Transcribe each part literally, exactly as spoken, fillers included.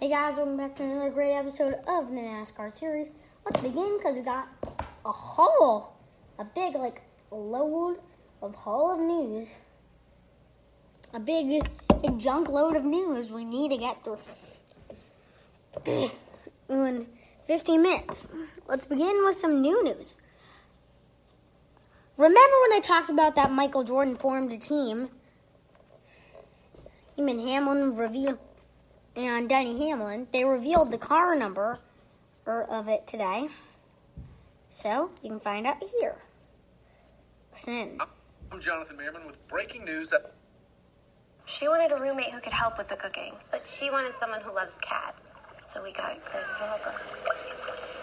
Hey guys, welcome back to another great episode of the NASCAR series. Let's begin because we got a haul, a big like load of haul of news, a big, big junk load of news we need to get through in fifteen minutes. Let's begin with some new news. Remember when I talked about that Michael Jordan formed a team? Him and Hamlin revealed. And Denny Hamlin, they revealed the car number of it today. So, you can find out here. Listen. I'm Jonathan Merriman with breaking news that... She wanted a roommate who could help with the cooking, but she wanted someone who loves cats. So we got Chris Wilder.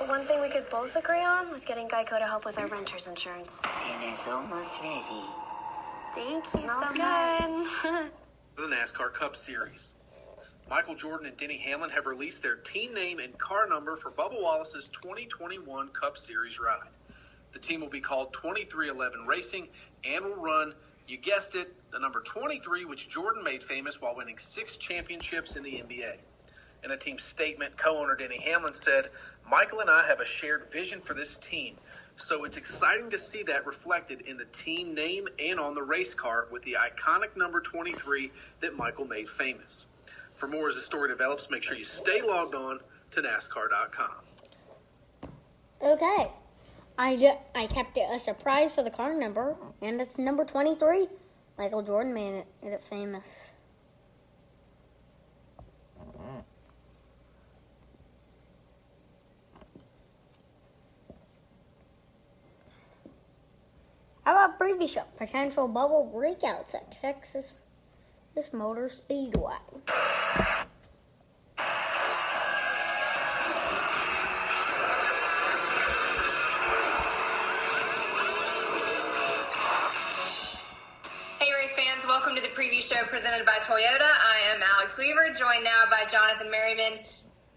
But one thing we could both agree on was getting Geico to help with our renter's insurance. Dinner's almost ready. Thank you so much. The NASCAR Cup Series. Michael Jordan and Denny Hamlin have released their team name and car number for Bubba Wallace's twenty twenty-one Cup Series ride. The team will be called twenty-three X I Racing and will run, you guessed it, the number twenty-three, which Jordan made famous while winning six championships in the N B A. In a team statement, co-owner Denny Hamlin said, "Michael and I have a shared vision for this team, so it's exciting to see that reflected in the team name and on the race car with the iconic number twenty-three that Michael made famous." For more as the story develops, make sure you stay logged on to NASCAR dot com. Okay. I, ju- I kept it a surprise for the car number, and it's number twenty-three. Michael Jordan made it, made it famous. How about preview show? Potential bubble breakouts at Texas This Motor Speedway. Hey race fans, welcome to the preview show presented by Toyota. I am Alex Weaver, joined now by Jonathan Merriman.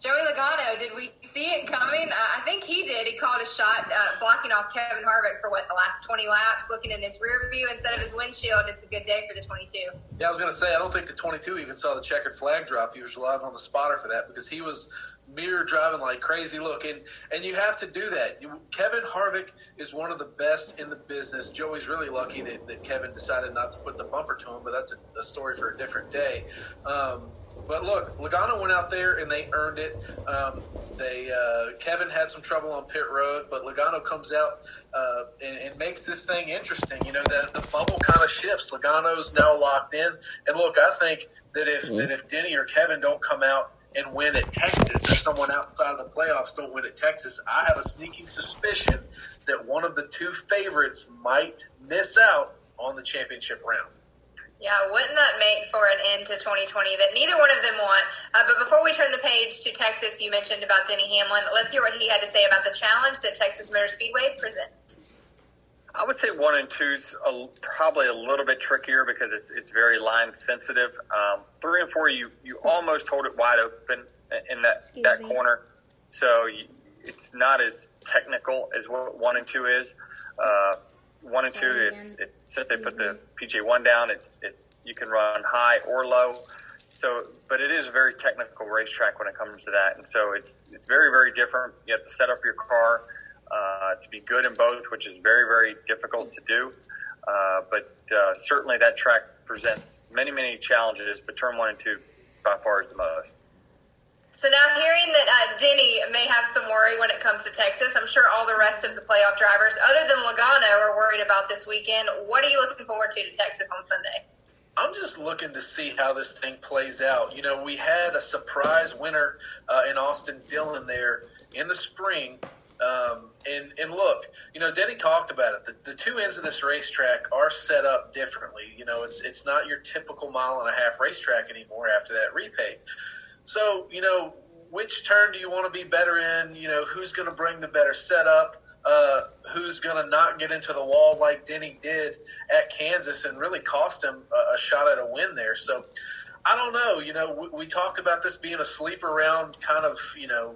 Joey Logano, did we see it coming? Uh, I think he did. He called a shot, uh, blocking off Kevin Harvick for, what, the last twenty laps, looking in his rear view instead of his windshield. It's a good day for the twenty-two. Yeah, I was going to say, I don't think the twenty-two even saw the checkered flag drop. He was relying on the spotter for that because he was mirror driving like crazy. Look, and, and you have to do that. You, Kevin Harvick is one of the best in the business. Joey's really lucky that, that Kevin decided not to put the bumper to him, but that's a, a story for a different day. Um But look, Logano went out there and they earned it. Um, they uh, Kevin had some trouble on pit road, but Logano comes out uh, and, and makes this thing interesting. You know, the, the bubble kind of shifts. Logano's now locked in. And look, I think that if that if Denny or Kevin don't come out and win at Texas, or someone outside of the playoffs don't win at Texas, I have a sneaking suspicion that one of the two favorites might miss out on the championship round. Yeah, wouldn't that make for an end to twenty twenty that neither one of them want? Uh, but before we turn the page to Texas, you mentioned about Denny Hamlin. Let's hear what he had to say about the challenge that Texas Motor Speedway presents. I would say one and two's a, probably a little bit trickier because it's it's very line sensitive. Um, three and four, you, you almost hold it wide open in that, that corner. So you, it's not as technical as what one and two is. Uh One and two, it's, it's since they put the P J one down, it, it you can run high or low. So, but it is a very technical racetrack when it comes to that, and so it's it's very very different. You have to set up your car uh, to be good in both, which is very very difficult to do. Uh, but uh, certainly that track presents many many challenges, but turn one and two by far is the most. So now hearing that uh, Denny may have some worry when it comes to Texas, I'm sure all the rest of the playoff drivers, other than Logano, are worried about this weekend. What are you looking forward to to Texas on Sunday? I'm just looking to see how this thing plays out. You know, we had a surprise winner uh, in Austin Dillon there in the spring. Um, and, and look, you know, Denny talked about it. The, the two ends of this racetrack are set up differently. You know, it's, it's not your typical mile and a half racetrack anymore after that repay. So, you know, which turn do you want to be better in? You know, who's going to bring the better setup? Uh, who's going to not get into the wall like Denny did at Kansas and really cost him a, a shot at a win there? So, I don't know. You know, we, we talked about this being a sleeper round kind of, you know,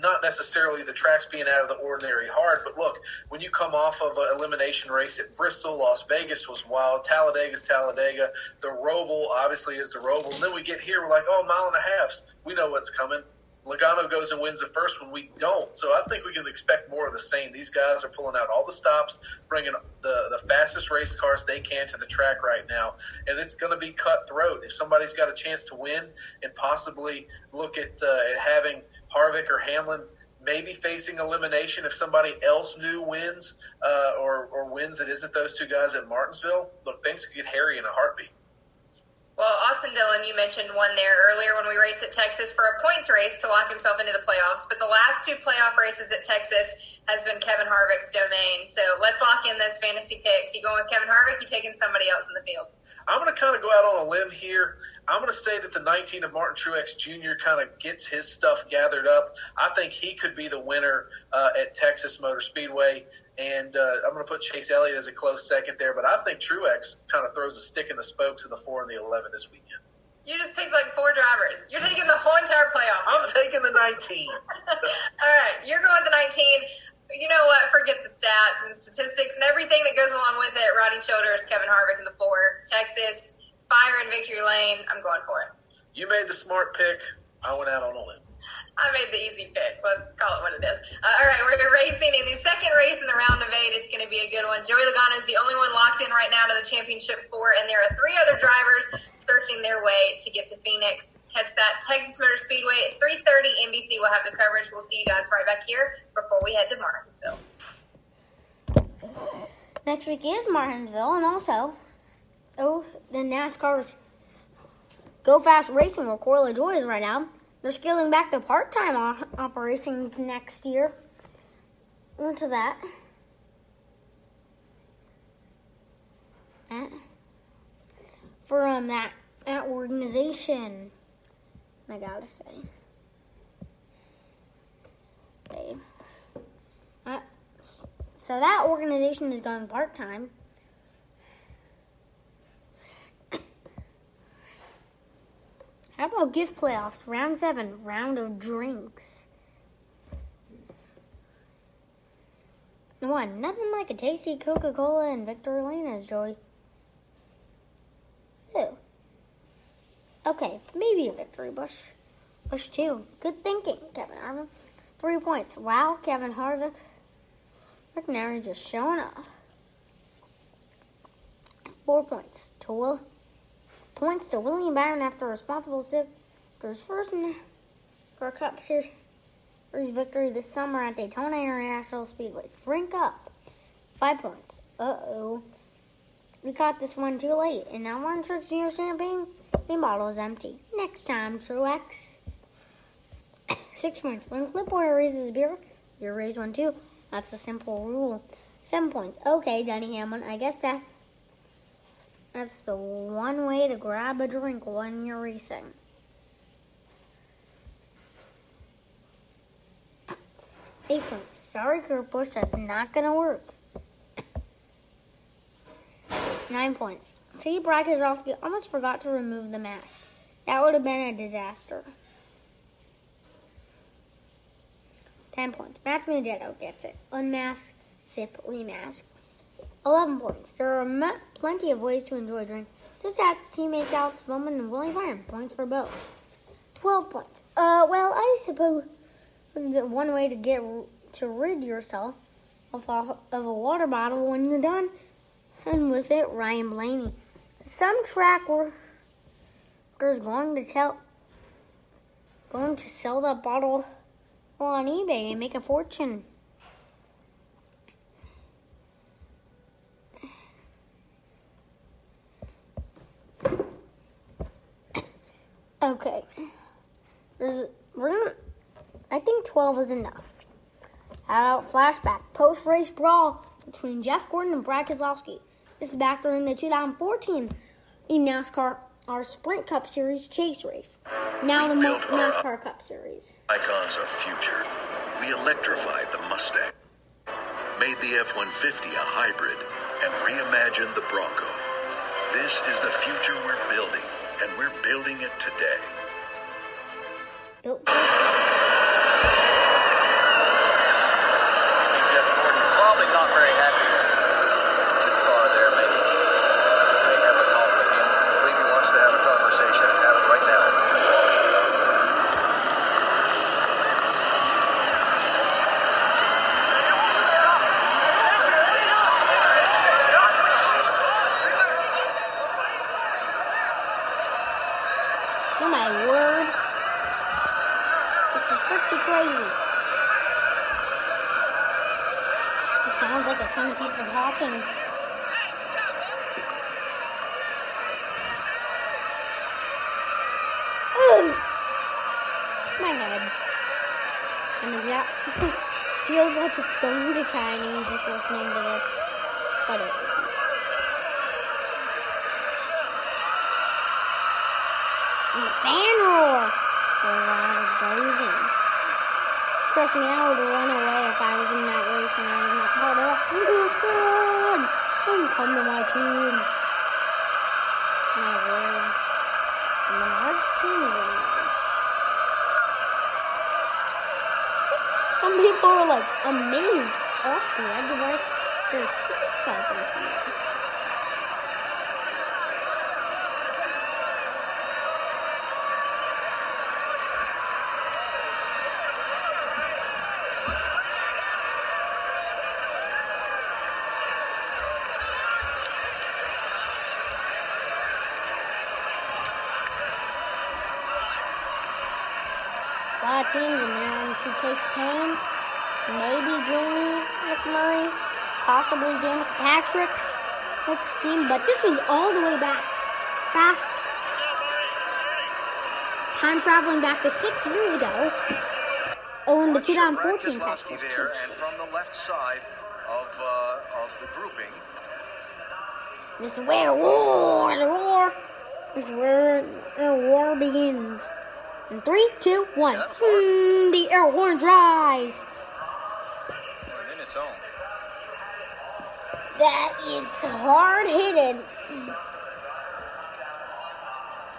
not necessarily the tracks being out of the ordinary hard, but look, when you come off of an elimination race at Bristol, Las Vegas was wild, Talladega's Talladega, the Roval obviously is the Roval, and then we get here, we're like, oh, mile and a half, we know what's coming. Logano goes and wins the first one. We don't. So I think we can expect more of the same. These guys are pulling out all the stops, bringing the, the fastest race cars they can to the track right now. And it's going to be cutthroat. If somebody's got a chance to win and possibly look at, uh, at having Harvick or Hamlin maybe facing elimination if somebody else new wins uh, or, or wins that isn't those two guys at Martinsville, look, things could get hairy in a heartbeat. Well, Austin Dillon, you mentioned one there earlier when we raced at Texas for a points race to lock himself into the playoffs. But the last two playoff races at Texas has been Kevin Harvick's domain. So let's lock in those fantasy picks. You going with Kevin Harvick? You taking somebody else in the field? I'm going to kind of go out on a limb here. I'm going to say that the nineteen of Martin Truex Junior kind of gets his stuff gathered up. I think he could be the winner uh, at Texas Motor Speedway. And uh, I'm going to put Chase Elliott as a close second there, but I think Truex kind of throws a stick in the spokes of the four and the eleven this weekend. You just picked like four drivers. You're taking the whole entire playoff. I'm taking the nineteen. All right, you're going with the nineteen. You know what? Forget the stats and statistics and everything that goes along with it. Rodney Childers, Kevin Harvick in the four. Texas, fire in victory lane. I'm going for it. You made the smart pick. I went out on a limb. I made the easy pick. Let's call it what it is. Uh, all right, we're racing in the second race in the round of eight. It's going to be a good one. Joey Logano is the only one locked in right now to the championship four, and there are three other drivers searching their way to get to Phoenix. Catch that Texas Motor Speedway at three thirty. N B C will have the coverage. We'll see you guys right back here before we head to Martinsville. Next week is Martinsville, and also, oh, the NASCAR's Go Fas Racing where Corla Joy is right now. They're scaling back to part-time op- operations next year. Look at that. From that, that organization, I gotta say. Okay. Uh, so that organization is going part-time. How about gift playoffs? Round seven, round of drinks. One, nothing like a tasty Coca-Cola in Victory Lane as Joey. Ew. Okay, maybe a victory Busch. Busch two. Good thinking, Kevin Harvick. Three points. Wow, Kevin Harvick. Look, now you're just showing off. Four points. Tool. Points to William Byron after a responsible sip for his first NASCAR Cup Series victory this summer at Daytona International Speedway. Drink up. Five points. Uh-oh. We caught this one too late, and now Martin Truex Junior's champagne, the bottle is empty. Next time, Truex. Six points. When Clipboard raises beer, you raise one too. That's a simple rule. Seven points. Okay, Denny Hamlin, I guess that... That's the one way to grab a drink when you're racing. Eight points. Sorry, Kurt Busch, that's not going to work. Nine points. See, Brad Keselowski almost forgot to remove the mask. That would have been a disaster. Ten points. Matt Mugello gets it. Unmask, sip, remask. eleven points. There are plenty of ways to enjoy a drink. Just ask teammates Alex Bowman and William Byron. Points for both. twelve points. Uh, well, I suppose that one way to get to rid yourself of a, of a water bottle when you're done, and with it, Ryan Blaney. Some track workers going to tell going to sell that bottle on eBay and make a fortune. Okay, There's, we're gonna, I think twelve is enough. How about flashback, post-race brawl between Jeff Gordon and Brad Keselowski. This is back during the twenty fourteen NASCAR our Sprint Cup Series chase race. Now we the NASCAR Cup Series. Icons of future. We electrified the Mustang, made the F one fifty a hybrid, and reimagined the Bronco. This is the future we're building. And we're building it today. Built. is freaking crazy. It sounds like a ton of people talking. Ooh! My head. I mean, yeah. Feels like it's going to tiny just listening to this. But it isn't. And the fan roar. The wild goes in. Trust me, I would run away if I was in that race and I was not part of it. Oh, God. Don't come to my team. My word. And Menard's team is in there. Some people are, like, amazed off the edge of where their seats up in here. Teams in there. I see Case Kane, maybe Jamie McMurray, possibly Danica Patrick's next team, but this was all the way back, fast, time traveling back to six years ago. Oh, in the two thousand fourteen Texas. There, and from the left side of, uh, of the grouping. This is where war, the war, this is where war begins. In three, two, one. Yeah, mm, the air horns rise. And then it's on. That is hard hitting.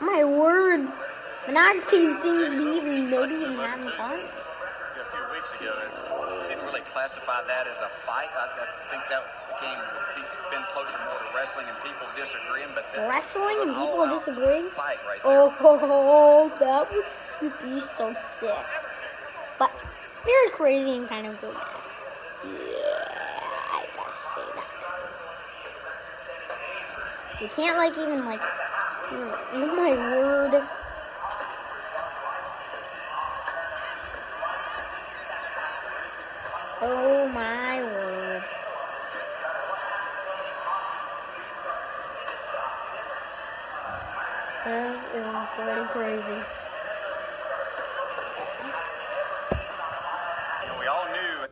My word. Menard's team seems to be even maybe even having fun. A few weeks ago, it didn't really classify that as a fight. I, I think that became been closer more to wrestling and people disagreeing, but that wrestling and people disagreeing. Fight right there. Oh, ho, ho, that would be so sick, but very crazy and kind of good. Yeah, I gotta say that. You can't like even like. Oh my word. Oh my word. This is pretty crazy. And we all knew.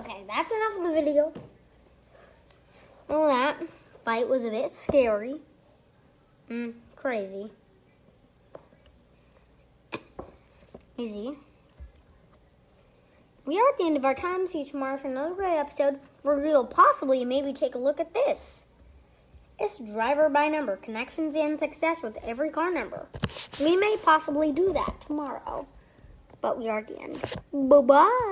Okay, that's enough of the video. Well, that fight was a bit scary. Mm, crazy. Easy. We are at the end of our time. See you tomorrow for another great episode where we'll possibly maybe take a look at this. It's driver by number, connections and success with every car number. We may possibly do that tomorrow, but we are at the end. Bye-bye.